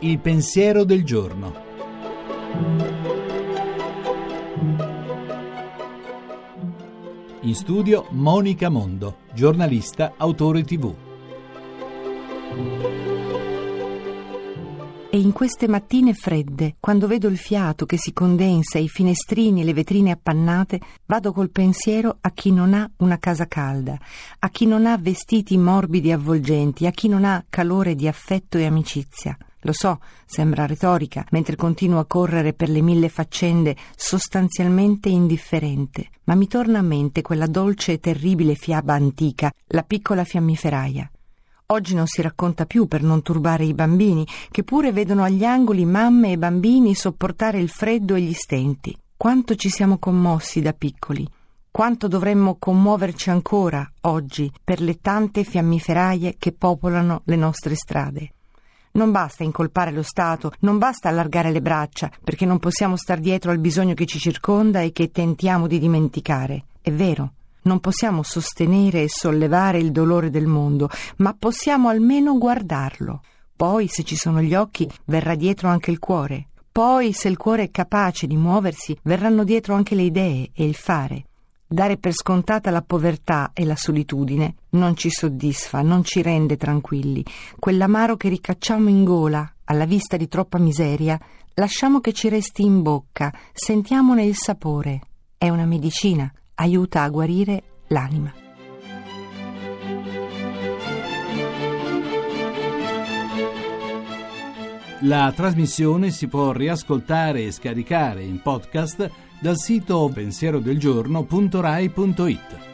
Il pensiero del giorno. In studio Monica Mondo, giornalista, autore TV. E in queste mattine fredde, quando vedo il fiato che si condensa, i finestrini e le vetrine appannate, vado col pensiero a chi non ha una casa calda, a chi non ha vestiti morbidi e avvolgenti, a chi non ha calore di affetto e amicizia. Lo so, sembra retorica, mentre continuo a correre per le mille faccende sostanzialmente indifferente, ma mi torna a mente quella dolce e terribile fiaba antica, la piccola fiammiferaia. Oggi non si racconta più per non turbare i bambini, che pure vedono agli angoli mamme e bambini sopportare il freddo e gli stenti. Quanto ci siamo commossi da piccoli, quanto dovremmo commuoverci ancora oggi per le tante fiammiferaie che popolano le nostre strade. Non basta incolpare lo Stato, non basta allargare le braccia, perché non possiamo star dietro al bisogno che ci circonda e che tentiamo di dimenticare. È vero, non possiamo sostenere e sollevare il dolore del mondo, ma possiamo almeno guardarlo. Poi, se ci sono gli occhi, verrà dietro anche il cuore. Poi, se il cuore è capace di muoversi, verranno dietro anche le idee e il fare. Dare per scontata la povertà e la solitudine non ci soddisfa, non ci rende tranquilli. Quell'amaro che ricacciamo in gola alla vista di troppa miseria, lasciamo che ci resti in bocca, sentiamone il sapore. È una medicina, aiuta a guarire l'anima. La trasmissione si può riascoltare e scaricare in podcast dal sito pensierodelgiorno.rai.it.